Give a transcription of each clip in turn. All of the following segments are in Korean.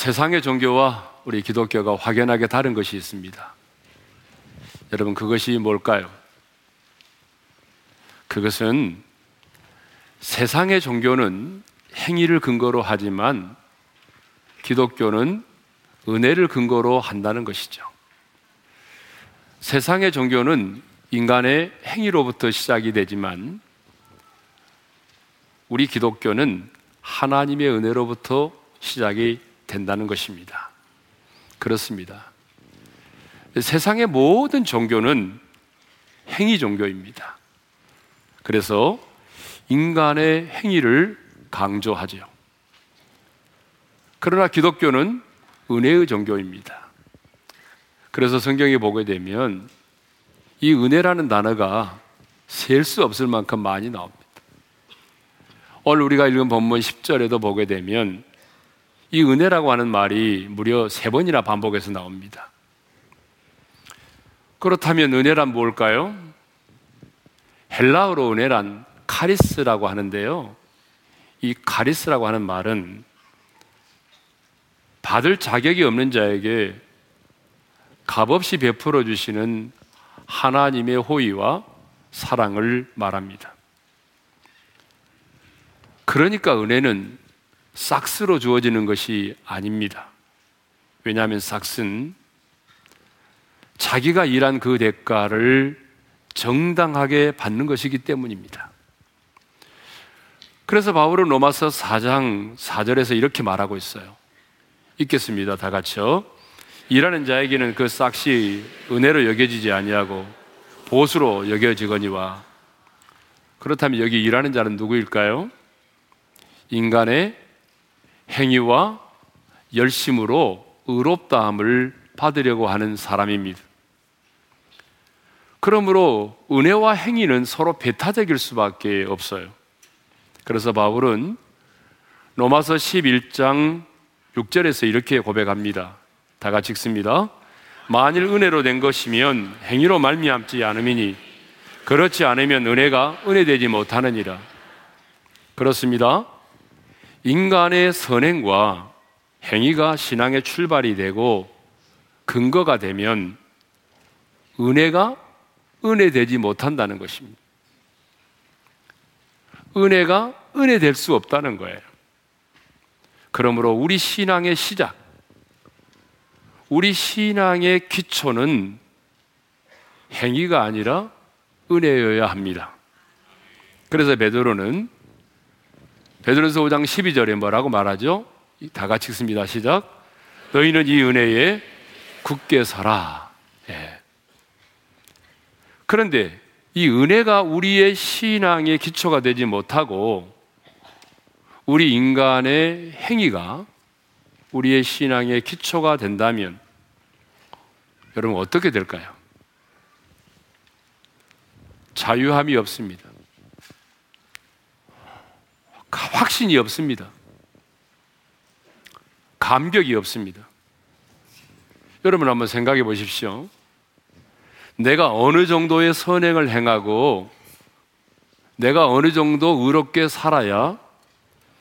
세상의 종교와 우리 기독교가 확연하게 다른 것이 있습니다. 여러분, 그것이 뭘까요? 그것은 세상의 종교는 행위를 근거로 하지만 기독교는 은혜를 근거로 한다는 것이죠. 세상의 종교는 인간의 행위로부터 시작이 되지만 우리 기독교는 하나님의 은혜로부터 시작이 된다는 것입니다. 그렇습니다. 세상의 모든 종교는 행위 종교입니다. 그래서 인간의 행위를 강조하죠. 그러나 기독교는 은혜의 종교입니다. 그래서 성경에 보게 되면 이 은혜라는 단어가 셀 수 없을 만큼 많이 나옵니다. 오늘 우리가 읽은 본문 10절에도 보게 되면 이 은혜라고 하는 말이 무려 3번이나 반복해서 나옵니다. 그렇다면 은혜란 뭘까요? 헬라어로 은혜란 카리스라고 하는데요, 이 카리스라고 하는 말은 받을 자격이 없는 자에게 값없이 베풀어 주시는 하나님의 호의와 사랑을 말합니다. 그러니까 은혜는 싹스로 주어지는 것이 아닙니다. 왜냐하면 싹스는 자기가 일한 그 대가를 정당하게 받는 것이기 때문입니다. 그래서 바울은 로마서 4장 4절에서 이렇게 말하고 있어요. 읽겠습니다. 다 같이요. 일하는 자에게는 그 싹시 은혜로 여겨지지 아니하고 보수로 여겨지거니와. 그렇다면 여기 일하는 자는 누구일까요? 인간의 행위와 열심으로 의롭다함을 받으려고 하는 사람입니다. 그러므로 은혜와 행위는 서로 배타적일 수밖에 없어요. 그래서 바울은 로마서 11장 6절에서 이렇게 고백합니다. 다 같이 읽습니다. 만일 은혜로 된 것이면 행위로 말미암지 않음이니 그렇지 않으면 은혜가 은혜되지 못하느니라. 그렇습니다. 인간의 선행과 행위가 신앙의 출발이 되고 근거가 되면 은혜가 은혜되지 못한다는 것입니다. 은혜가 은혜될 수 없다는 거예요. 그러므로 우리 신앙의 시작, 우리 신앙의 기초는 행위가 아니라 은혜여야 합니다. 그래서 베드로는 베드로전서 5장 12절에 뭐라고 말하죠? 다 같이 읽습니다. 시작. 너희는 이 은혜에 굳게 서라. 예. 그런데 이 은혜가 우리의 신앙의 기초가 되지 못하고 우리 인간의 행위가 우리의 신앙의 기초가 된다면 여러분 어떻게 될까요? 자유함이 없습니다. 확신이 없습니다. 감격이 없습니다. 여러분 한번 생각해 보십시오. 내가 어느 정도의 선행을 행하고 내가 어느 정도 의롭게 살아야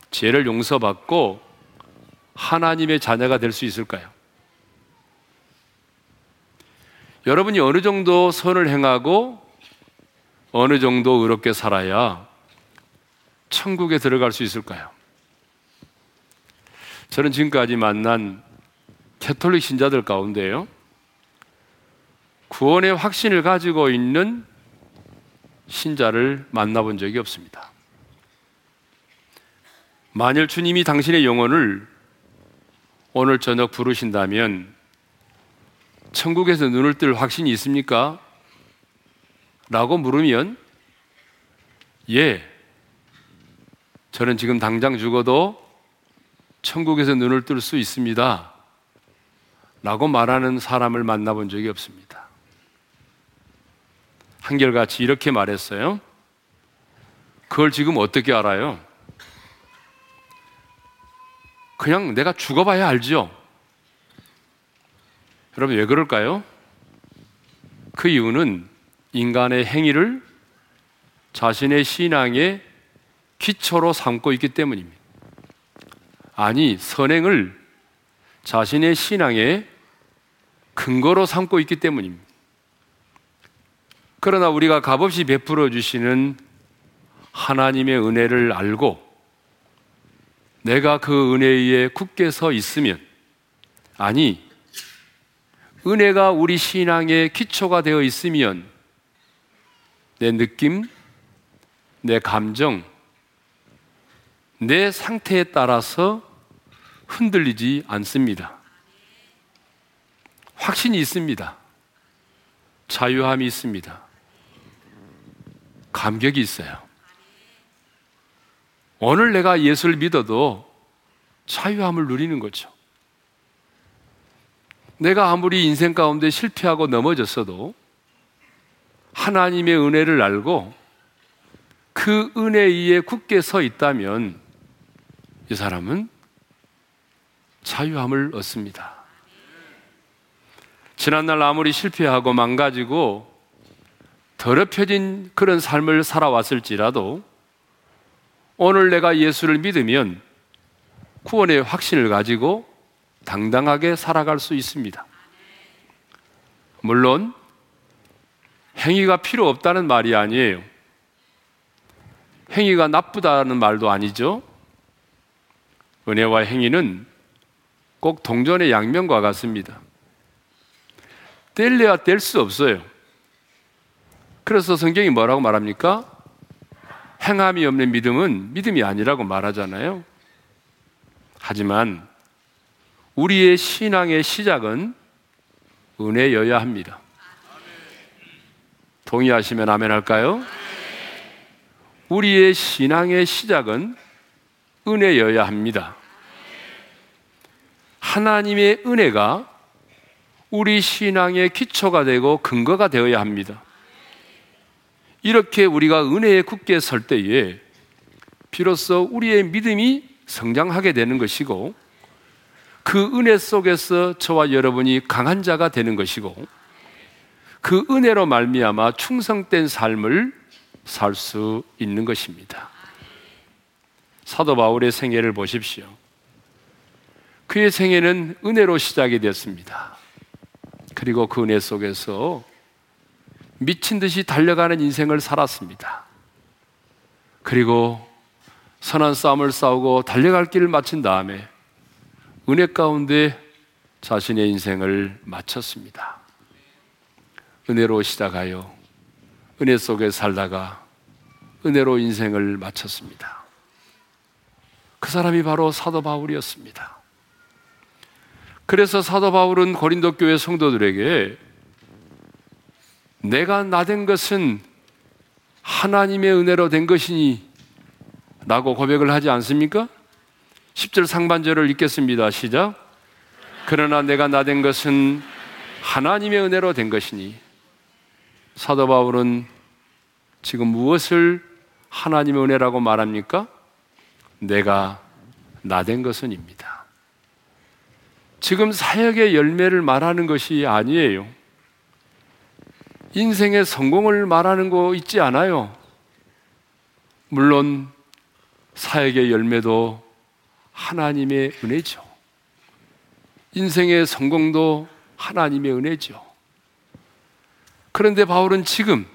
죄를 용서받고 하나님의 자녀가 될 수 있을까요? 여러분이 어느 정도 선을 행하고 어느 정도 의롭게 살아야 천국에 들어갈 수 있을까요? 저는 지금까지 만난 캐톨릭 신자들 가운데요, 구원의 확신을 가지고 있는 신자를 만나본 적이 없습니다. 만일 주님이 당신의 영혼을 오늘 저녁 부르신다면 천국에서 눈을 뜰 확신이 있습니까? 라고 물으면 예, 저는 지금 당장 죽어도 천국에서 눈을 뜰 수 있습니다 라고 말하는 사람을 만나본 적이 없습니다. 한결같이 이렇게 말했어요. 그걸 지금 어떻게 알아요? 그냥 내가 죽어봐야 알죠. 여러분, 왜 그럴까요? 그 이유는 인간의 행위를 자신의 신앙의 기초로 삼고 있기 때문입니다. 아니, 선행을 자신의 신앙의 근거로 삼고 있기 때문입니다. 그러나 우리가 값없이 베풀어 주시는 하나님의 은혜를 알고 내가 그 은혜에 굳게 서 있으면, 아니 은혜가 우리 신앙의 기초가 되어 있으면 내 느낌, 내 감정, 내 상태에 따라서 흔들리지 않습니다. 확신이 있습니다. 자유함이 있습니다. 감격이 있어요. 오늘 내가 예수를 믿어도 자유함을 누리는 거죠. 내가 아무리 인생 가운데 실패하고 넘어졌어도 하나님의 은혜를 알고 그 은혜에 굳게 서 있다면 이 사람은 자유함을 얻습니다. 지난날 아무리 실패하고 망가지고 더럽혀진 그런 삶을 살아왔을지라도 오늘 내가 예수를 믿으면 구원의 확신을 가지고 당당하게 살아갈 수 있습니다. 물론 행위가 필요 없다는 말이 아니에요. 행위가 나쁘다는 말도 아니죠. 은혜와 행위는 꼭 동전의 양면과 같습니다. 뗄래야 뗄 수 없어요. 그래서 성경이 뭐라고 말합니까? 행함이 없는 믿음은 믿음이 아니라고 말하잖아요. 하지만 우리의 신앙의 시작은 은혜여야 합니다. 동의하시면 아멘 할까요? 우리의 신앙의 시작은 은혜여야 합니다. 하나님의 은혜가 우리 신앙의 기초가 되고 근거가 되어야 합니다. 이렇게 우리가 은혜에 굳게 설 때에 비로소 우리의 믿음이 성장하게 되는 것이고, 그 은혜 속에서 저와 여러분이 강한 자가 되는 것이고, 그 은혜로 말미암아 충성된 삶을 살 수 있는 것입니다. 사도 바울의 생애를 보십시오. 그의 생애는 은혜로 시작이 되었습니다. 그리고 그 은혜 속에서 미친 듯이 달려가는 인생을 살았습니다. 그리고 선한 싸움을 싸우고 달려갈 길을 마친 다음에 은혜 가운데 자신의 인생을 마쳤습니다. 은혜로 시작하여 은혜 속에 살다가 은혜로 인생을 마쳤습니다. 그 사람이 바로 사도 바울이었습니다. 그래서 사도 바울은 고린도 교회 성도들에게 내가 나 된 것은 하나님의 은혜로 된 것이니 라고 고백을 하지 않습니까? 10절 상반절을 읽겠습니다. 시작. 그러나 내가 나 된 것은 하나님의 은혜로 된 것이니. 사도 바울은 지금 무엇을 하나님의 은혜라고 말합니까? 내가 나 된 것은입니다. 지금 사역의 열매를 말하는 것이 아니에요. 인생의 성공을 말하는 거 있지 않아요. 물론 사역의 열매도 하나님의 은혜죠. 인생의 성공도 하나님의 은혜죠. 그런데 바울은 지금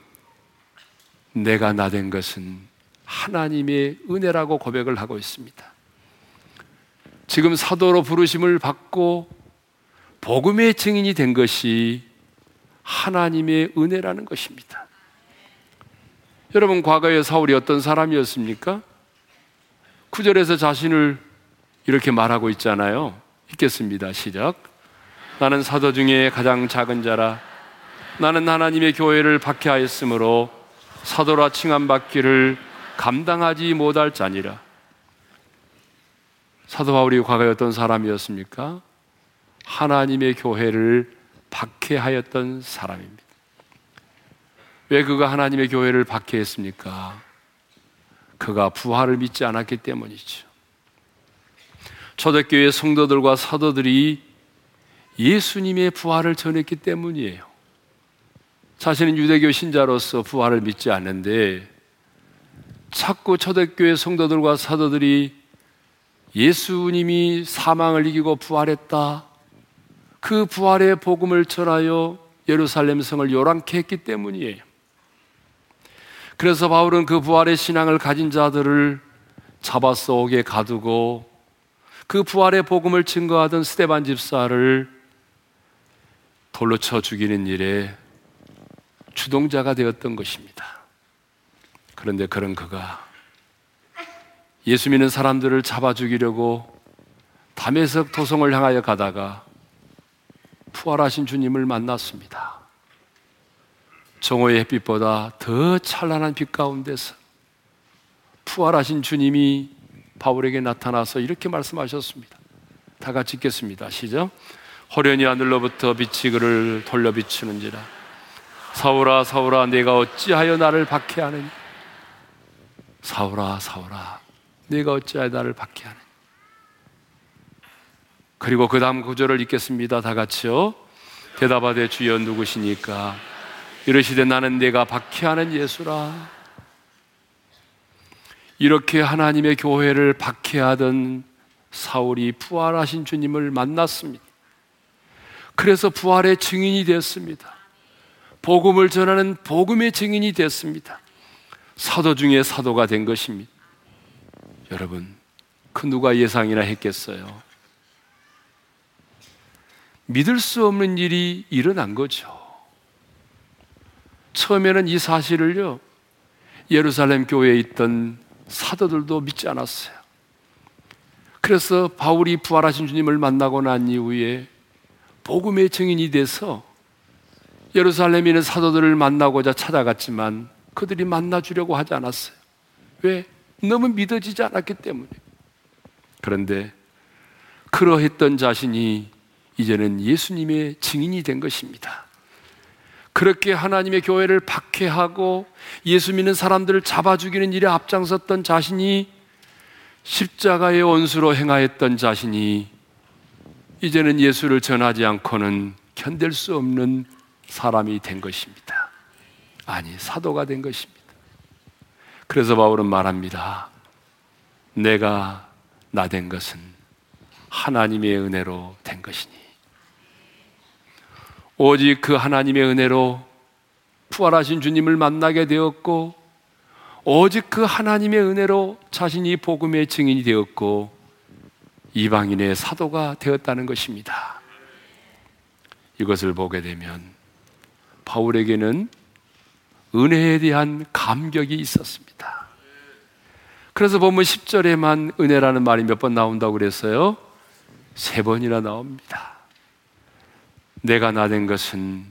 내가 나 된 것은 하나님의 은혜라고 고백을 하고 있습니다. 지금 사도로 부르심을 받고 복음의 증인이 된 것이 하나님의 은혜라는 것입니다. 여러분, 과거에 사울이 어떤 사람이었습니까? 9절에서 자신을 이렇게 말하고 있잖아요. 읽겠습니다. 시작. 나는 사도 중에 가장 작은 자라. 나는 하나님의 교회를 박해하였으므로 사도라 칭함받기를 감당하지 못할 자니라. 사도 바울이 과거에 어떤 사람이었습니까? 하나님의 교회를 박해하였던 사람입니다. 왜 그가 하나님의 교회를 박해했습니까? 그가 부활을 믿지 않았기 때문이죠. 초대교회 성도들과 사도들이 예수님의 부활을 전했기 때문이에요. 자신은 유대교 신자로서 부활을 믿지 않는데 자꾸 초대교회 성도들과 사도들이 예수님이 사망을 이기고 부활했다, 그 부활의 복음을 전하여 예루살렘 성을 요란케 했기 때문이에요. 그래서 바울은 그 부활의 신앙을 가진 자들을 잡아서 옥에 가두고 그 부활의 복음을 증거하던 스데반 집사를 돌로 쳐 죽이는 일에 주동자가 되었던 것입니다. 그런데 그런 그가 예수 믿는 사람들을 잡아 죽이려고 다메섹 도성을 향하여 가다가 부활하신 주님을 만났습니다. 정오의 햇빛보다 더 찬란한 빛 가운데서 부활하신 주님이 바울에게 나타나서 이렇게 말씀하셨습니다. 다 같이 읽겠습니다. 시작. 호련히 하늘로부터 빛이 그를 돌려 비추는지라. 사울아 사울아 네가 어찌하여 나를 박해하느냐. 사울아 사울아 네가 어찌하여 나를 박해하느냐. 그리고 그 다음 구절을 읽겠습니다. 다 같이요. 대답하되 주여 누구시니까. 이르시되 나는 네가 박해하는 예수라. 이렇게 하나님의 교회를 박해하던 사울이 부활하신 주님을 만났습니다. 그래서 부활의 증인이 됐습니다. 복음을 전하는 복음의 증인이 됐습니다. 사도 중에 사도가 된 것입니다. 여러분, 그 누가 예상이나 했겠어요? 믿을 수 없는 일이 일어난 거죠. 처음에는 이 사실을요, 예루살렘 교회에 있던 사도들도 믿지 않았어요. 그래서 바울이 부활하신 주님을 만나고 난 이후에 복음의 증인이 돼서 예루살렘에 있는 사도들을 만나고자 찾아갔지만 그들이 만나주려고 하지 않았어요. 왜? 너무 믿어지지 않았기 때문에. 그런데 그러했던 자신이 이제는 예수님의 증인이 된 것입니다. 그렇게 하나님의 교회를 박해하고 예수 믿는 사람들을 잡아 죽이는 일에 앞장섰던 자신이, 십자가의 원수로 행하였던 자신이 이제는 예수를 전하지 않고는 견딜 수 없는 사람이 된 것입니다. 아니, 사도가 된 것입니다. 그래서 바울은 말합니다. 내가 나 된 것은 하나님의 은혜로 된 것이니. 오직 그 하나님의 은혜로 부활하신 주님을 만나게 되었고, 오직 그 하나님의 은혜로 자신이 복음의 증인이 되었고 이방인의 사도가 되었다는 것입니다. 이것을 보게 되면 바울에게는 은혜에 대한 감격이 있었습니다. 그래서 본문 10절에만 은혜라는 말이 몇 번 나온다고 그랬어요? 3번이나 나옵니다. 내가 나 된 것은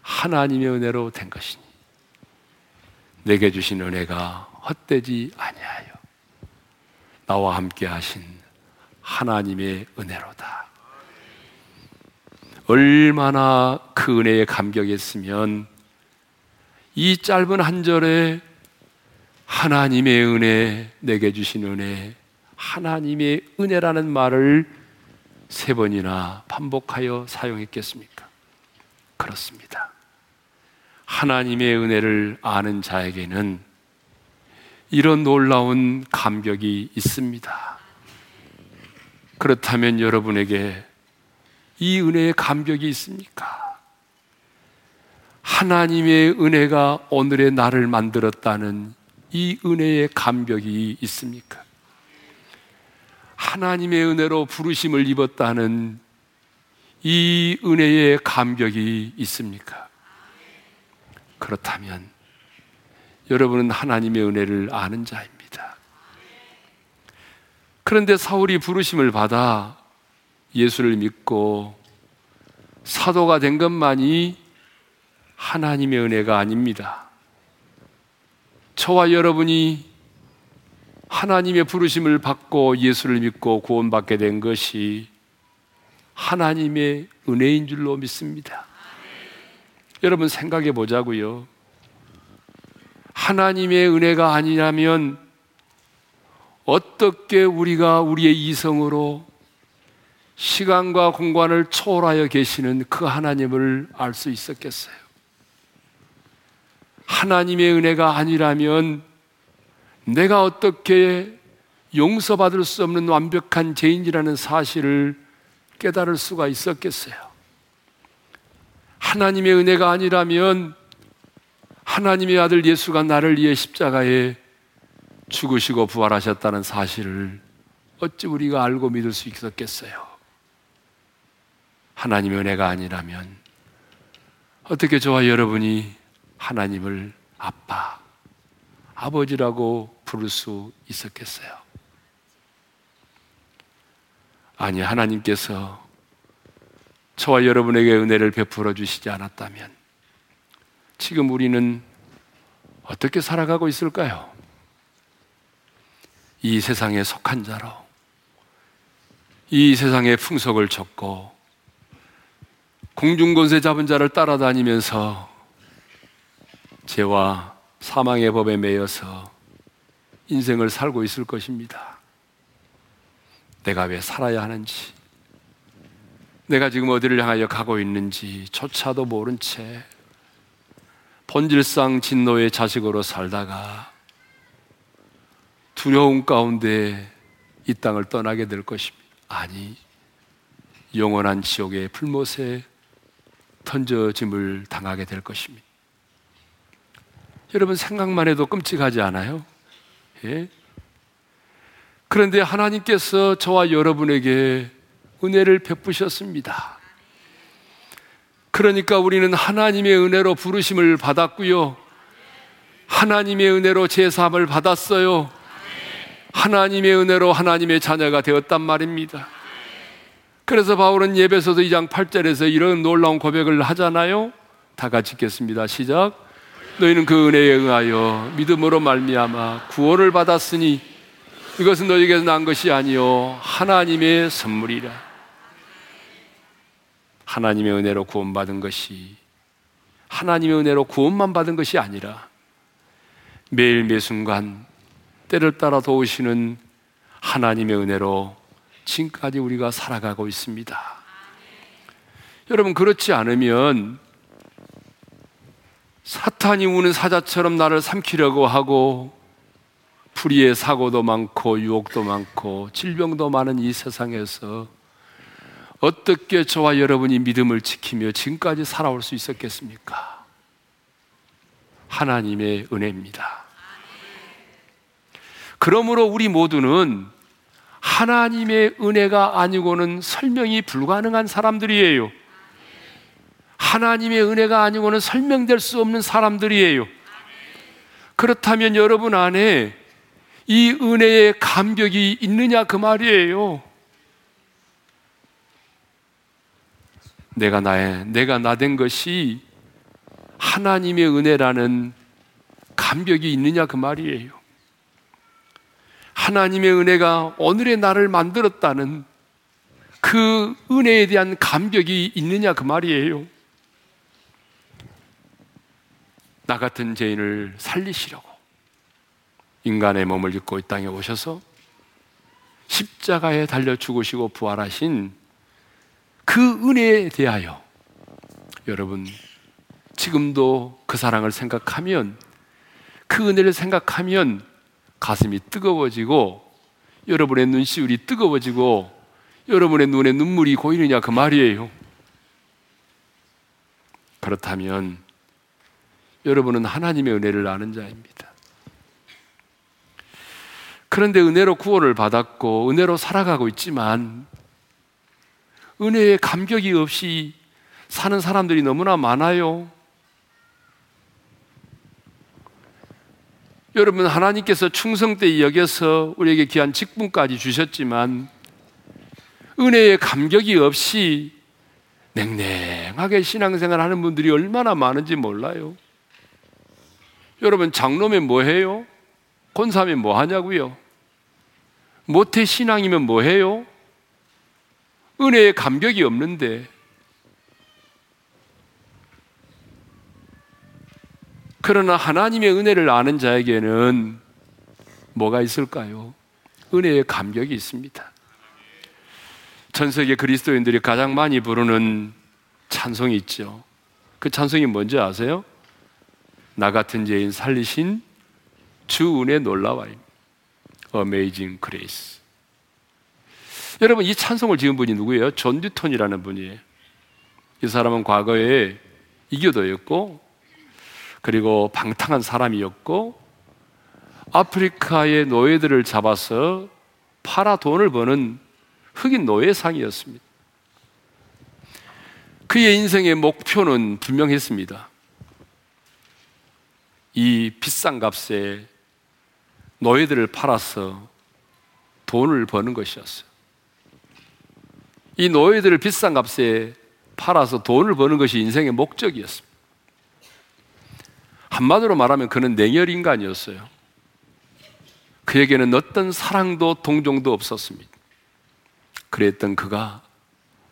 하나님의 은혜로 된 것이니 내게 주신 은혜가 헛되지 아니하여 나와 함께 하신 하나님의 은혜로다. 얼마나 그 은혜에 감격했으면 이 짧은 한 절에 하나님의 은혜, 내게 주신 은혜, 하나님의 은혜라는 말을 3번이나 반복하여 사용했겠습니까? 그렇습니다. 하나님의 은혜를 아는 자에게는 이런 놀라운 감격이 있습니다. 그렇다면 여러분에게 이 은혜의 감격이 있습니까? 하나님의 은혜가 오늘의 나를 만들었다는 이 은혜의 감격이 있습니까? 하나님의 은혜로 부르심을 입었다는 이 은혜의 감격이 있습니까? 그렇다면 여러분은 하나님의 은혜를 아는 자입니다. 그런데 사울이 부르심을 받아 예수를 믿고 사도가 된 것만이 하나님의 은혜가 아닙니다. 저와 여러분이 하나님의 부르심을 받고 예수를 믿고 구원받게 된 것이 하나님의 은혜인 줄로 믿습니다. 여러분 생각해 보자고요. 하나님의 은혜가 아니라면 어떻게 우리가 우리의 이성으로 시간과 공간을 초월하여 계시는 그 하나님을 알 수 있었겠어요? 하나님의 은혜가 아니라면 내가 어떻게 용서받을 수 없는 완벽한 죄인이라는 사실을 깨달을 수가 있었겠어요? 하나님의 은혜가 아니라면 하나님의 아들 예수가 나를 위해 십자가에 죽으시고 부활하셨다는 사실을 어찌 우리가 알고 믿을 수 있었겠어요? 하나님의 은혜가 아니라면 어떻게 저와 여러분이 하나님을 아빠, 아버지라고 부를 수 있었겠어요? 아니, 하나님께서 저와 여러분에게 은혜를 베풀어 주시지 않았다면 지금 우리는 어떻게 살아가고 있을까요? 이 세상에 속한 자로, 이 세상의 풍속을 좇고 공중권세 잡은 자를 따라다니면서 죄와 사망의 법에 매여서 인생을 살고 있을 것입니다. 내가 왜 살아야 하는지, 내가 지금 어디를 향하여 가고 있는지 조차도 모른 채 본질상 진노의 자식으로 살다가 두려움 가운데 이 땅을 떠나게 될 것입니다. 아니, 영원한 지옥의 불못에 던져짐을 당하게 될 것입니다. 여러분, 생각만 해도 끔찍하지 않아요? 예? 그런데 하나님께서 저와 여러분에게 은혜를 베푸셨습니다. 그러니까 우리는 하나님의 은혜로 부르심을 받았고요, 하나님의 은혜로 제사함을 받았어요, 하나님의 은혜로 하나님의 자녀가 되었단 말입니다. 그래서 바울은 예배소서 2장 8절에서 이런 놀라운 고백을 하잖아요. 다 같이 읽겠습니다. 시작. 너희는 그 은혜에 응하여 믿음으로 말미암아 구원을 받았으니 이것은 너희에게서 난 것이 아니요 하나님의 선물이라. 하나님의 은혜로 구원받은 것이 하나님의 은혜로 구원만 받은 것이 아니라 매일 매순간 때를 따라 도우시는 하나님의 은혜로 지금까지 우리가 살아가고 있습니다. 여러분, 그렇지 않으면 사탄이 우는 사자처럼 나를 삼키려고 하고 불의의 사고도 많고 유혹도 많고 질병도 많은 이 세상에서 어떻게 저와 여러분이 믿음을 지키며 지금까지 살아올 수 있었겠습니까? 하나님의 은혜입니다. 그러므로 우리 모두는 하나님의 은혜가 아니고는 설명이 불가능한 사람들이에요. 하나님의 은혜가 아니고는 설명될 수 없는 사람들이에요. 그렇다면 여러분 안에 이 은혜의 감격이 있느냐 그 말이에요. 내가 나 된 것이 하나님의 은혜라는 감격이 있느냐 그 말이에요. 하나님의 은혜가 오늘의 나를 만들었다는 그 은혜에 대한 감격이 있느냐 그 말이에요. 나 같은 죄인을 살리시려고 인간의 몸을 입고 이 땅에 오셔서 십자가에 달려 죽으시고 부활하신 그 은혜에 대하여 여러분 지금도 그 사랑을 생각하면, 그 은혜를 생각하면 가슴이 뜨거워지고 여러분의 눈시울이 뜨거워지고 여러분의 눈에 눈물이 고이느냐 그 말이에요. 그렇다면 여러분은 하나님의 은혜를 아는 자입니다. 그런데 은혜로 구원을 받았고 은혜로 살아가고 있지만 은혜의 감격이 없이 사는 사람들이 너무나 많아요. 여러분, 하나님께서 충성되이 여겨서 우리에게 귀한 직분까지 주셨지만 은혜의 감격이 없이 냉랭하게 신앙생활하는 분들이 얼마나 많은지 몰라요. 여러분, 장로면 뭐해요? 권사면 뭐하냐고요? 모태 신앙이면 뭐해요? 은혜의 감격이 없는데. 그러나 하나님의 은혜를 아는 자에게는 뭐가 있을까요? 은혜의 감격이 있습니다. 전 세계 그리스도인들이 가장 많이 부르는 찬송이 있죠. 그 찬송이 뭔지 아세요? 나 같은 죄인 살리신 주 은혜 놀라워입니다. Amazing Grace. 여러분, 이 찬송을 지은 분이 누구예요? 존 뉴턴이라는 분이에요. 이 사람은 과거에 이교도였고 그리고 방탕한 사람이었고 아프리카의 노예들을 잡아서 팔아 돈을 버는 흑인 노예상이었습니다. 그의 인생의 목표는 분명했습니다. 이 비싼 값에 노예들을 팔아서 돈을 버는 것이었어요. 이 노예들을 비싼 값에 팔아서 돈을 버는 것이 인생의 목적이었습니다. 한마디로 말하면 그는 냉혈인간이었어요. 그에게는 어떤 사랑도 동정도 없었습니다. 그랬던 그가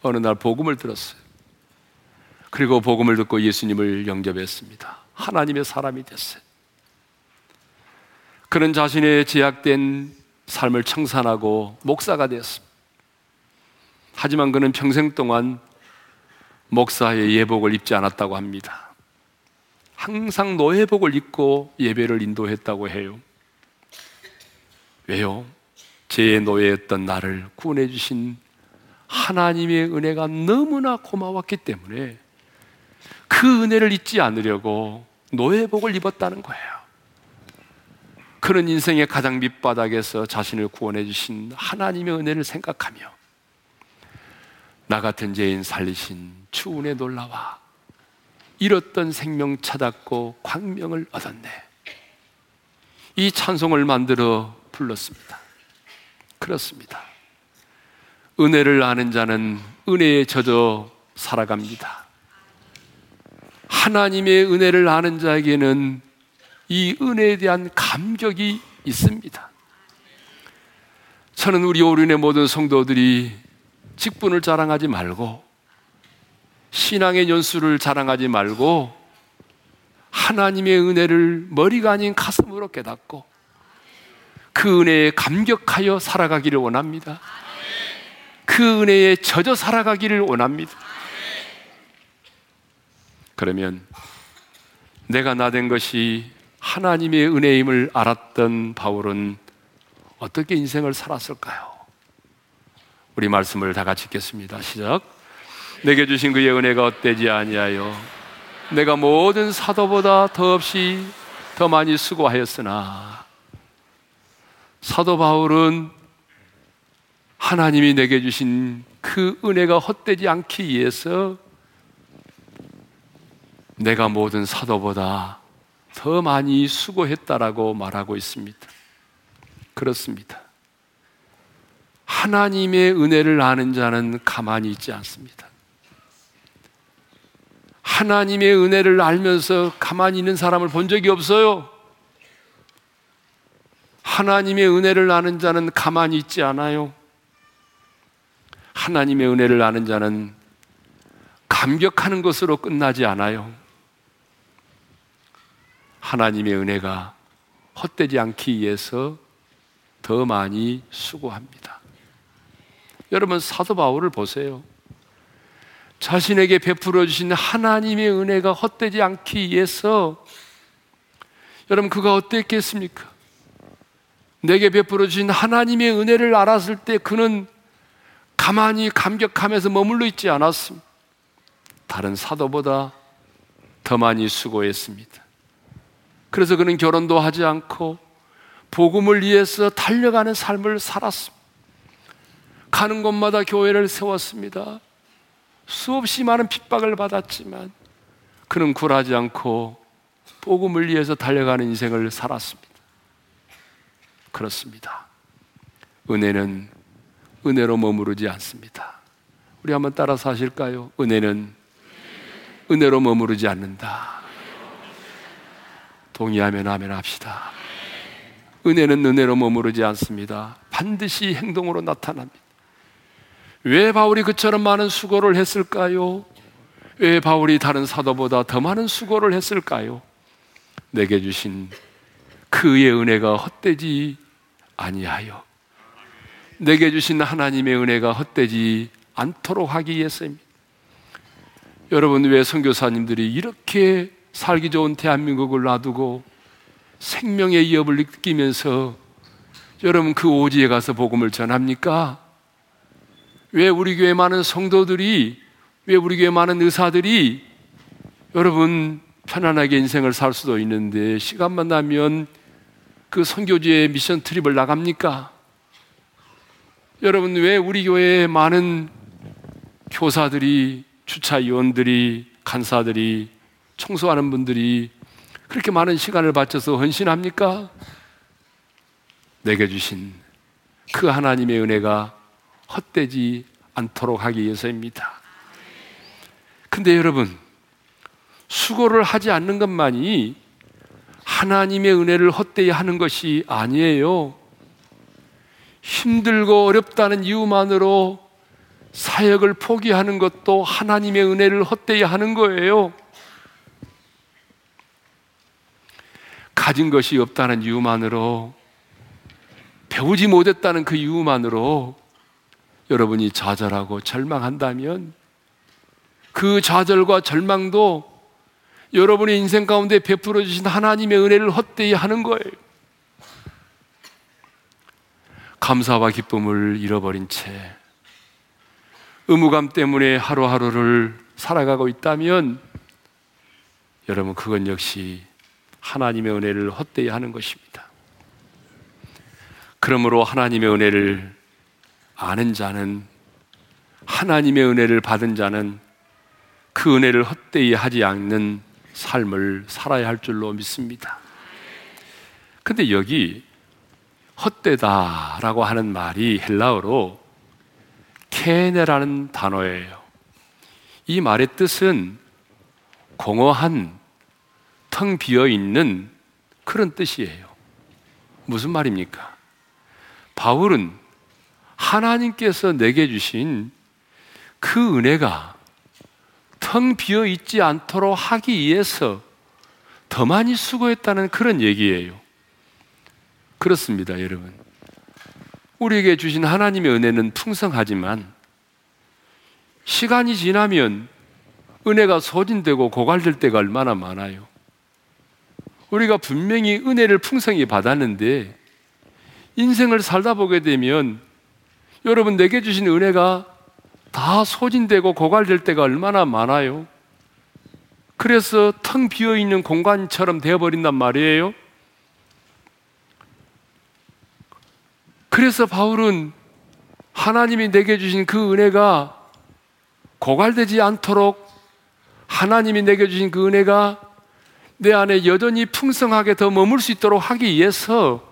어느 날 복음을 들었어요. 그리고 복음을 듣고 예수님을 영접했습니다. 하나님의 사람이 됐어요. 그는 자신의 제약된 삶을 청산하고 목사가 되었습니다. 하지만 그는 평생 동안 목사의 예복을 입지 않았다고 합니다. 항상 노예복을 입고 예배를 인도했다고 해요. 왜요? 죄의 노예였던 나를 구원해 주신 하나님의 은혜가 너무나 고마웠기 때문에 그 은혜를 잊지 않으려고 노예복을 입었다는 거예요. 그는 인생의 가장 밑바닥에서 자신을 구원해 주신 하나님의 은혜를 생각하며 나 같은 죄인 살리신 추운에 놀라와 잃었던 생명 찾았고 광명을 얻었네. 이 찬송을 만들어 불렀습니다. 그렇습니다. 은혜를 아는 자는 은혜에 젖어 살아갑니다. 하나님의 은혜를 아는 자에게는 이 은혜에 대한 감격이 있습니다. 저는 우리 오륜의 모든 성도들이 직분을 자랑하지 말고 신앙의 연수를 자랑하지 말고 하나님의 은혜를 머리가 아닌 가슴으로 깨닫고 그 은혜에 감격하여 살아가기를 원합니다. 그 은혜에 젖어 살아가기를 원합니다. 그러면 내가 나 된 것이 하나님의 은혜임을 알았던 바울은 어떻게 인생을 살았을까요? 우리 말씀을 다 같이 읽겠습니다. 시작. 내게 주신 그의 은혜가 헛되지 아니하여 내가 모든 사도보다 더없이 더 많이 수고하였으나. 사도 바울은 하나님이 내게 주신 그 은혜가 헛되지 않기 위해서 내가 모든 사도보다 더 많이 수고했다라고 말하고 있습니다. 그렇습니다. 하나님의 은혜를 아는 자는 가만히 있지 않습니다. 하나님의 은혜를 알면서 가만히 있는 사람을 본 적이 없어요. 하나님의 은혜를 아는 자는 가만히 있지 않아요. 하나님의 은혜를 아는 자는 감격하는 것으로 끝나지 않아요. 하나님의 은혜가 헛되지 않기 위해서 더 많이 수고합니다. 여러분, 사도 바울을 보세요. 자신에게 베풀어 주신 하나님의 은혜가 헛되지 않기 위해서 여러분, 그가 어땠겠습니까? 내게 베풀어 주신 하나님의 은혜를 알았을 때 그는 가만히 감격하면서 머물러 있지 않았습니다. 다른 사도보다 더 많이 수고했습니다. 그래서 그는 결혼도 하지 않고 복음을 위해서 달려가는 삶을 살았습니다. 가는 곳마다 교회를 세웠습니다. 수없이 많은 핍박을 받았지만 그는 굴하지 않고 복음을 위해서 달려가는 인생을 살았습니다. 그렇습니다. 은혜는 은혜로 머무르지 않습니다. 우리 한번 따라서 하실까요? 은혜는 은혜로 머무르지 않는다. 동의하면 아멘 합시다. 은혜는 은혜로 머무르지 않습니다. 반드시 행동으로 나타납니다. 왜 바울이 그처럼 많은 수고를 했을까요? 왜 바울이 다른 사도보다 더 많은 수고를 했을까요? 내게 주신 그의 은혜가 헛되지 아니하여 내게 주신 하나님의 은혜가 헛되지 않도록 하기 위해서입니다. 여러분, 왜 선교사님들이 이렇게 살기 좋은 대한민국을 놔두고 생명의 위협을 느끼면서 여러분 그 오지에 가서 복음을 전합니까? 왜 우리 교회 많은 성도들이, 왜 우리 교회 많은 의사들이 여러분 편안하게 인생을 살 수도 있는데 시간만 나면 그 선교지의 미션 트립을 나갑니까? 여러분 왜 우리 교회에 많은 교사들이, 주차위원들이, 간사들이, 청소하는 분들이 그렇게 많은 시간을 바쳐서 헌신합니까? 내게 주신 그 하나님의 은혜가 헛되지 않도록 하기 위해서입니다. 근데 여러분, 수고를 하지 않는 것만이 하나님의 은혜를 헛되이 하는 것이 아니에요. 힘들고 어렵다는 이유만으로 사역을 포기하는 것도 하나님의 은혜를 헛되이 하는 거예요. 가진 것이 없다는 이유만으로, 배우지 못했다는 그 이유만으로 여러분이 좌절하고 절망한다면 그 좌절과 절망도 여러분의 인생 가운데 베풀어 주신 하나님의 은혜를 헛되이 하는 거예요. 감사와 기쁨을 잃어버린 채 의무감 때문에 하루하루를 살아가고 있다면 여러분 그건 역시 하나님의 은혜를 헛되이 하는 것입니다. 그러므로 하나님의 은혜를 아는 자는, 하나님의 은혜를 받은 자는 그 은혜를 헛되이 하지 않는 삶을 살아야 할 줄로 믿습니다. 근데 여기 헛되다라고 하는 말이 헬라어로 케네라는 단어예요. 이 말의 뜻은 공허한, 텅 비어있는 그런 뜻이에요. 무슨 말입니까? 바울은 하나님께서 내게 주신 그 은혜가 텅 비어있지 않도록 하기 위해서 더 많이 수고했다는 그런 얘기예요. 그렇습니다, 여러분. 우리에게 주신 하나님의 은혜는 풍성하지만 시간이 지나면 은혜가 소진되고 고갈될 때가 얼마나 많아요. 우리가 분명히 은혜를 풍성히 받았는데 인생을 살다 보게 되면 여러분 내게 주신 은혜가 다 소진되고 고갈될 때가 얼마나 많아요. 그래서 텅 비어있는 공간처럼 되어버린단 말이에요. 그래서 바울은 하나님이 내게 주신 그 은혜가 고갈되지 않도록, 하나님이 내게 주신 그 은혜가 내 안에 여전히 풍성하게 더 머물 수 있도록 하기 위해서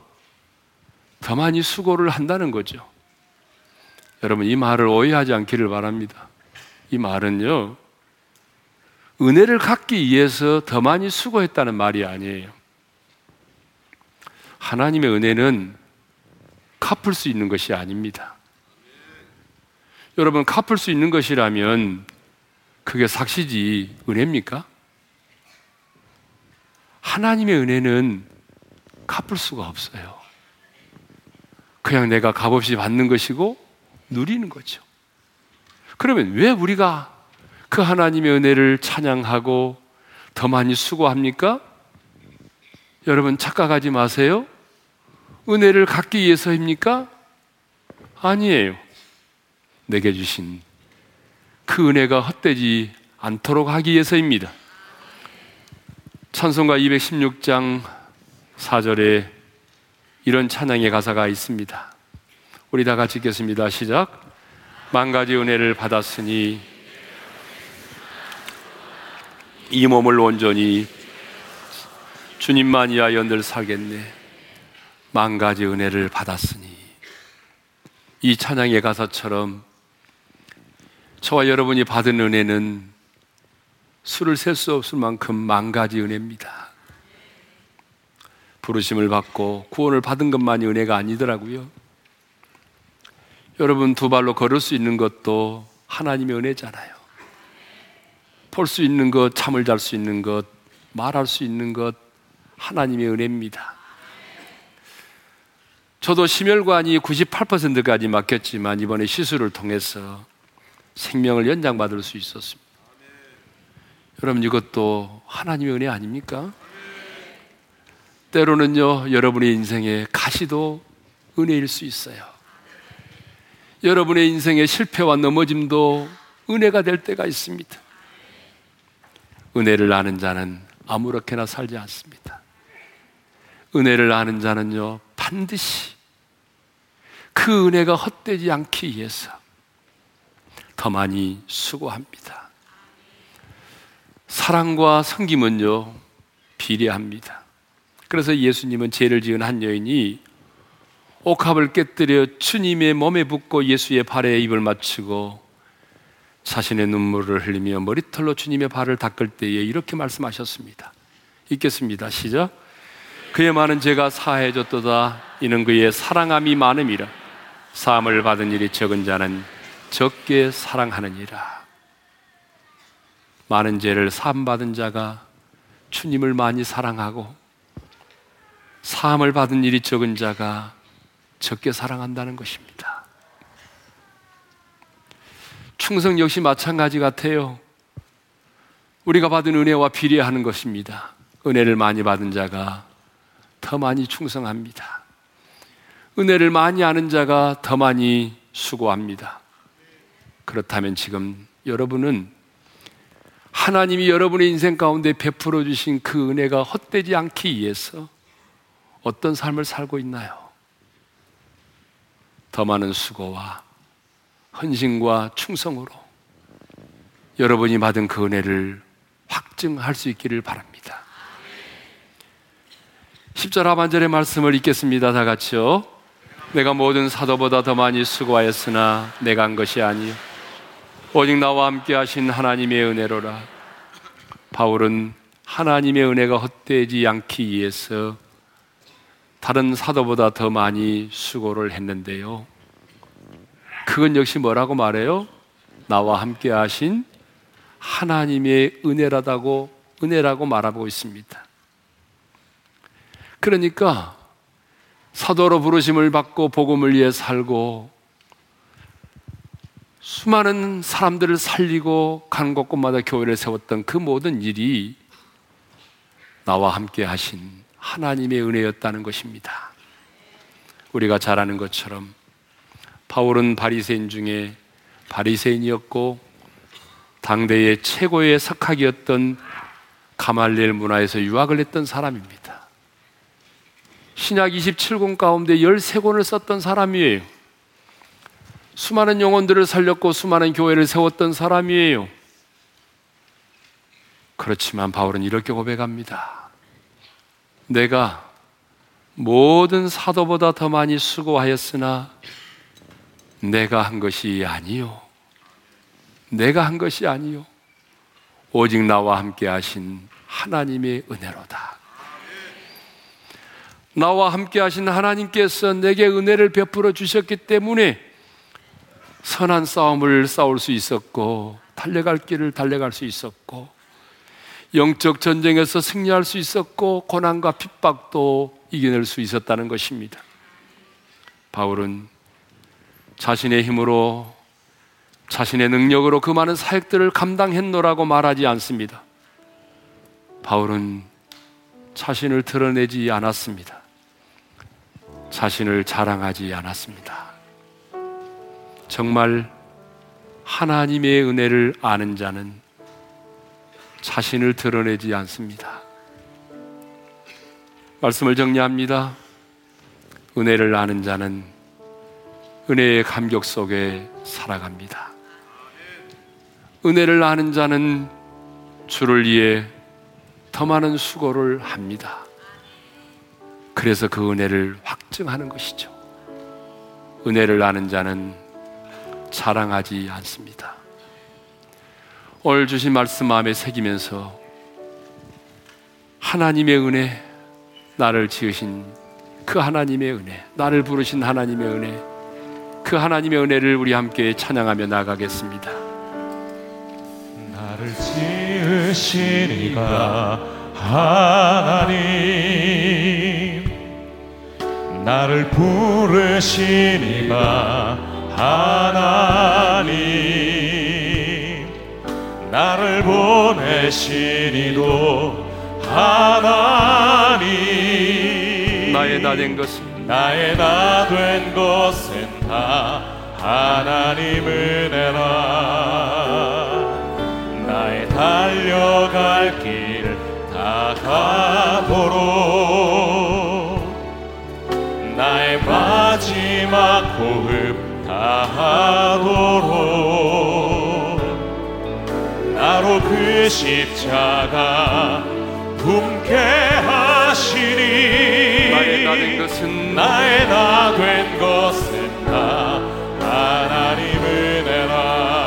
더 많이 수고를 한다는 거죠. 여러분 이 말을 오해하지 않기를 바랍니다. 이 말은요, 은혜를 갖기 위해서 더 많이 수고했다는 말이 아니에요. 하나님의 은혜는 갚을 수 있는 것이 아닙니다. 여러분 갚을 수 있는 것이라면 그게 삭시지 은혜입니까? 하나님의 은혜는 갚을 수가 없어요. 그냥 내가 값없이 받는 것이고 누리는 거죠. 그러면 왜 우리가 그 하나님의 은혜를 찬양하고 더 많이 수고합니까? 여러분 착각하지 마세요. 은혜를 갖기 위해서입니까? 아니에요. 내게 주신 그 은혜가 헛되지 않도록 하기 위해서입니다. 찬송가 216장 4절에 이런 찬양의 가사가 있습니다. 우리 다 같이 읽겠습니다. 시작. 만 가지 은혜를 받았으니 이 몸을 온전히 주님만 이하여 늘 살겠네. 만 가지 은혜를 받았으니. 이 찬양의 가사처럼 저와 여러분이 받은 은혜는 수를 셀 수 없을 만큼 만 가지 은혜입니다. 부르심을 받고 구원을 받은 것만이 은혜가 아니더라고요. 여러분 두 발로 걸을 수 있는 것도 하나님의 은혜잖아요. 볼 수 있는 것, 잠을 잘 수 있는 것, 말할 수 있는 것, 하나님의 은혜입니다. 저도 심혈관이 98%까지 막혔지만 이번에 시술을 통해서 생명을 연장받을 수 있었습니다. 여러분 이것도 하나님의 은혜 아닙니까? 때로는요, 여러분의 인생의 가시도 은혜일 수 있어요. 여러분의 인생의 실패와 넘어짐도 은혜가 될 때가 있습니다. 은혜를 아는 자는 아무렇게나 살지 않습니다. 은혜를 아는 자는요, 반드시 그 은혜가 헛되지 않기 위해서 더 많이 수고합니다. 사랑과 섬김은요, 비례합니다. 그래서 예수님은 죄를 지은 한 여인이 옥합을 깨뜨려 주님의 몸에 붓고 예수의 발에 입을 맞추고 자신의 눈물을 흘리며 머리털로 주님의 발을 닦을 때에 이렇게 말씀하셨습니다. 읽겠습니다. 시작. 그의 많은 죄가 사해졌도다. 이는 그의 사랑함이 많음이라. 사함을 받은 일이 적은 자는 적게 사랑하느니라. 많은 죄를 사함받은 자가 주님을 많이 사랑하고 사함을 받은 일이 적은 자가 적게 사랑한다는 것입니다. 충성 역시 마찬가지 같아요. 우리가 받은 은혜와 비례하는 것입니다. 은혜를 많이 받은 자가 더 많이 충성합니다. 은혜를 많이 아는 자가 더 많이 수고합니다. 그렇다면 지금 여러분은 하나님이 여러분의 인생 가운데 베풀어 주신 그 은혜가 헛되지 않기 위해서 어떤 삶을 살고 있나요? 더 많은 수고와 헌신과 충성으로 여러분이 받은 그 은혜를 확증할 수 있기를 바랍니다. 10절 하반절의 말씀을 읽겠습니다. 다 같이요. 내가 모든 사도보다 더 많이 수고하였으나 내가 한 것이 아니요 오직 나와 함께 하신 하나님의 은혜로라. 바울은 하나님의 은혜가 헛되지 않기 위해서 다른 사도보다 더 많이 수고를 했는데요, 그건 역시 뭐라고 말해요? 나와 함께 하신 하나님의 은혜라고 말하고 있습니다. 그러니까 사도로 부르심을 받고 복음을 위해 살고 수많은 사람들을 살리고 간 곳곳마다 교회를 세웠던 그 모든 일이 나와 함께 하신 하나님의 은혜였다는 것입니다. 우리가 잘 아는 것처럼 바울은 바리새인 중에 바리새인이었고 당대의 최고의 석학이었던 가말리엘 문화에서 유학을 했던 사람입니다. 신약 27권 가운데 13권을 썼던 사람이에요. 수많은 영혼들을 살렸고 수많은 교회를 세웠던 사람이에요. 그렇지만 바울은 이렇게 고백합니다. 내가 모든 사도보다 더 많이 수고하였으나 내가 한 것이 아니요. 내가 한 것이 아니요. 오직 나와 함께 하신 하나님의 은혜로다. 나와 함께 하신 하나님께서 내게 은혜를 베풀어 주셨기 때문에 선한 싸움을 싸울 수 있었고 달려갈 길을 달려갈 수 있었고 영적 전쟁에서 승리할 수 있었고 고난과 핍박도 이겨낼 수 있었다는 것입니다. 바울은 자신의 힘으로 자신의 능력으로 그 많은 사역들을 감당했노라고 말하지 않습니다. 바울은 자신을 드러내지 않았습니다. 자신을 자랑하지 않았습니다. 정말 하나님의 은혜를 아는 자는 자신을 드러내지 않습니다. 말씀을 정리합니다. 은혜를 아는 자는 은혜의 감격 속에 살아갑니다. 은혜를 아는 자는 주를 위해 더 많은 수고를 합니다. 그래서 그 은혜를 확증하는 것이죠. 은혜를 아는 자는 자랑하지 않습니다. 오늘 주신 말씀 마음에 새기면서 하나님의 은혜, 나를 지으신 그 하나님의 은혜, 나를 부르신 하나님의 은혜, 그 하나님의 은혜를 우리 함께 찬양하며 나아가겠습니다. 나를 지으신 이가 하나님, 나를 부르신 이가 하나님, 나를 보내신 이도 하나님, 나의 나 된 것은 다 하나님 은혜라. 나의 달려가 갈 길 다 가도록 나의 마지막 호흡 다 하도록 나로 그 십자가 품게 하시니 나의 나 된 것은 다 하나님 은혜라.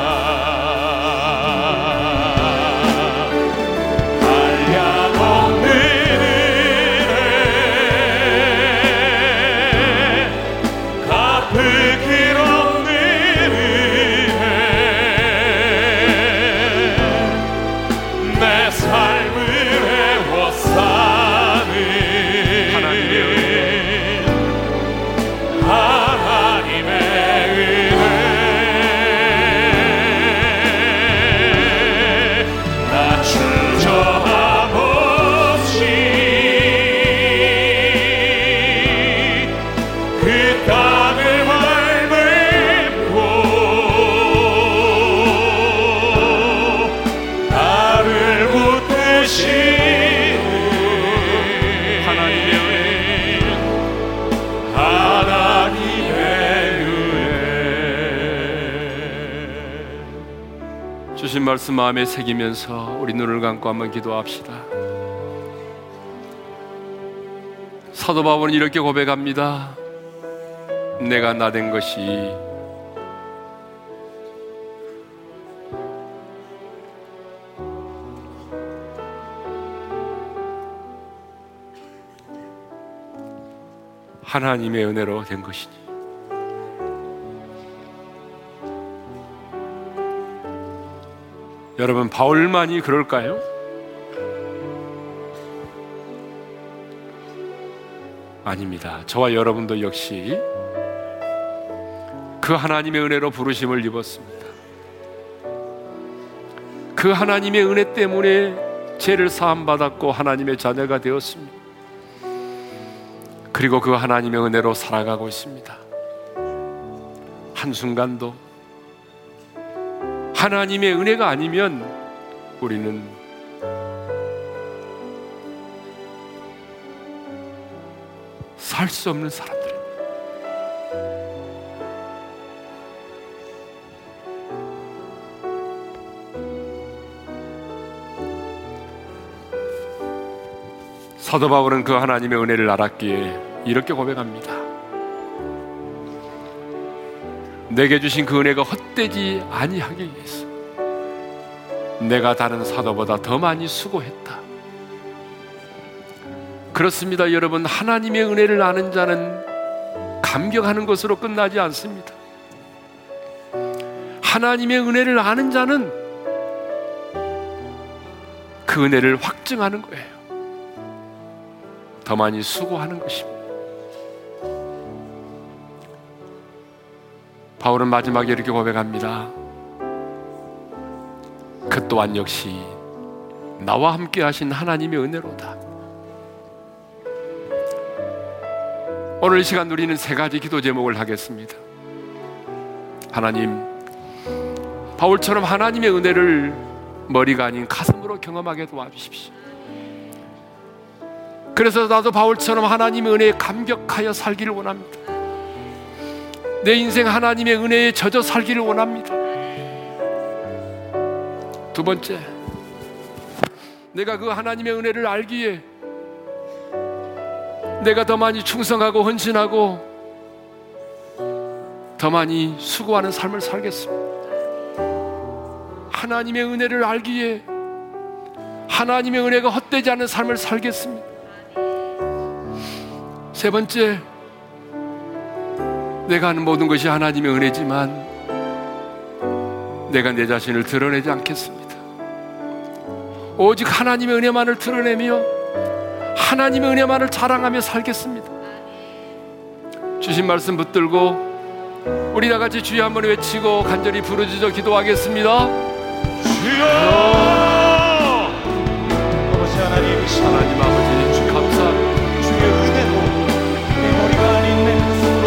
주신 말씀 마음에 새기면서 우리 눈을 감고 한번 기도합시다. 사도 바울은 이렇게 고백합니다. 내가 나 된 것이 하나님의 은혜로 된 것이니 여러분, 바울만이 그럴까요? 아닙니다. 저와 여러분도 역시 그 하나님의 은혜로 부르심을 입었습니다. 그 하나님의 은혜 때문에 죄를 사함받았고 하나님의 자녀가 되었습니다. 그리고 그 하나님의 은혜로 살아가고 있습니다. 한순간도 하나님의 은혜가 아니면 우리는 살 수 없는 사람들입니다. 사도 바울은 그 하나님의 은혜를 알았기에 이렇게 고백합니다. 내게 주신 그 은혜가 헛되지 아니하게 위해서 내가 다른 사도보다 더 많이 수고했다. 그렇습니다. 여러분, 하나님의 은혜를 아는 자는 감격하는 것으로 끝나지 않습니다. 하나님의 은혜를 아는 자는 그 은혜를 확증하는 거예요. 더 많이 수고하는 것입니다. 바울은 마지막에 이렇게 고백합니다. 그 또한 역시 나와 함께 하신 하나님의 은혜로다. 오늘 이 시간 우리는 세 가지 기도 제목을 하겠습니다. 하나님, 바울처럼 하나님의 은혜를 머리가 아닌 가슴으로 경험하게 도와주십시오. 그래서 나도 바울처럼 하나님의 은혜에 감격하여 살기를 원합니다. 내 인생 하나님의 은혜에 젖어 살기를 원합니다. 두 번째, 내가 그 하나님의 은혜를 알기에 내가 더 많이 충성하고 헌신하고 더 많이 수고하는 삶을 살겠습니다. 하나님의 은혜를 알기에 하나님의 은혜가 헛되지 않은 삶을 살겠습니다. 세 번째, 내가 하는 모든 것이 하나님의 은혜지만 내가 내 자신을 드러내지 않겠습니다. 오직 하나님의 은혜만을 드러내며 하나님의 은혜만을 자랑하며 살겠습니다. 주신 말씀 붙들고 우리 다같이 주여 한번 외치고 간절히 부르짖어 기도하겠습니다. 주여, 아버지 하나님, 하나님 아버지 주 감사합니다. 주의 은혜로 내 머리가 아닌 내 가슴으로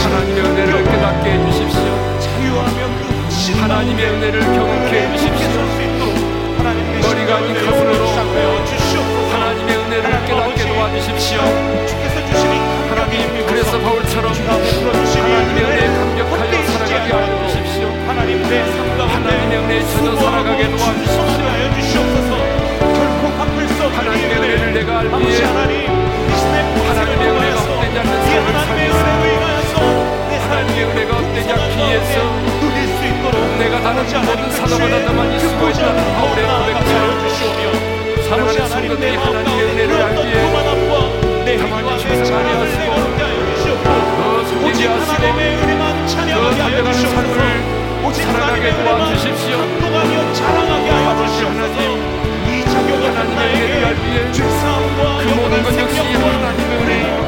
하나님의 은혜를 깨닫게 해주십시오. 하나님의 은혜를 경험케 해주십시오. 머리가 아닌 가슴으로 사랑하는 성도들이 하나님의 은혜를 알기에 가만히 계시지 아니하시고 더 섬기게 하시고 더 담대한 삶을 살아가게 도와주십시오. 하나님, 이 자격 하나님의 은혜를 알기에 그 모든 것 역시 하나님의 은혜입니다.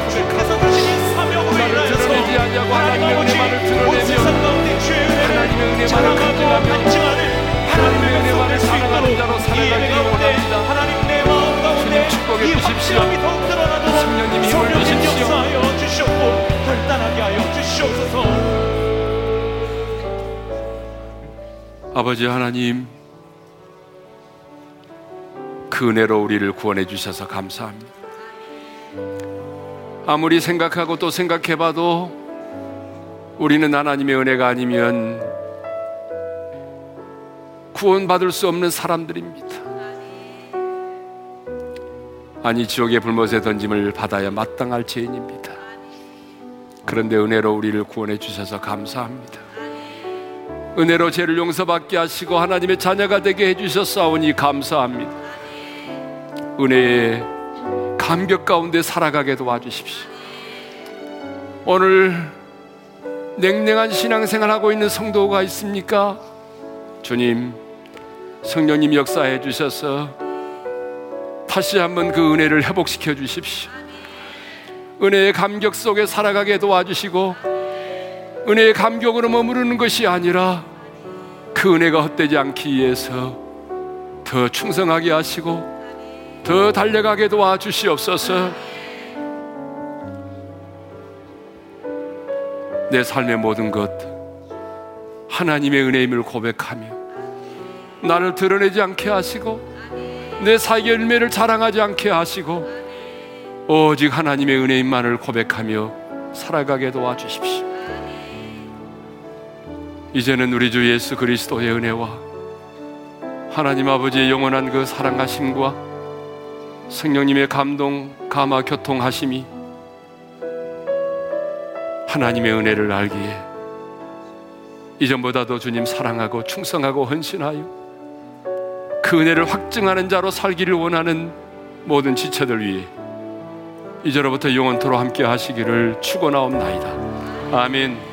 나를 드러내지 아니하고 하나님의 은혜만을 드러내며 하나님의 은혜만을 간증하며 하나님의 은혜만을 사랑하는 자로 살아가기를 원합니다. 주님, 축복해 주십시오. 성령님이 힘을 주십시오. 아버지 하나님, 그 은혜로 우리를 구원해 주셔서 감사합니다. 아무리 생각하고 또 생각해봐도 우리는 하나님의 은혜가 아니면 구원받을 수 없는 사람들입니다. 아니, 지옥의 불못의 던짐을 받아야 마땅할 죄인입니다. 그런데 은혜로 우리를 구원해 주셔서 감사합니다. 은혜로 죄를 용서받게 하시고 하나님의 자녀가 되게 해주셨사오니 감사합니다. 은혜의 감격 가운데 살아가게 도와주십시오. 오늘 냉랭한 신앙생활하고 있는 성도가 있습니까? 주님, 성령님 역사해 주셔서 다시 한번 그 은혜를 회복시켜 주십시오. 은혜의 감격 속에 살아가게 도와주시고 은혜의 감격으로 머무르는 것이 아니라 그 은혜가 헛되지 않기 위해서 더 충성하게 하시고 더 달려가게 도와주시옵소서. 내 삶의 모든 것 하나님의 은혜임을 고백하며 나를 드러내지 않게 하시고 내 사역의 열매를 자랑하지 않게 하시고 오직 하나님의 은혜인만을 고백하며 살아가게 도와주십시오. 이제는 우리 주 예수 그리스도의 은혜와 하나님 아버지의 영원한 그 사랑하심과 성령님의 감동, 감화, 교통하심이 하나님의 은혜를 알기에 이전보다도 주님 사랑하고 충성하고 헌신하여 그 은혜를 확증하는 자로 살기를 원하는 모든 지체들 위해 이제로부터 영원토록 함께 하시기를 축원하옵나이다. 아멘.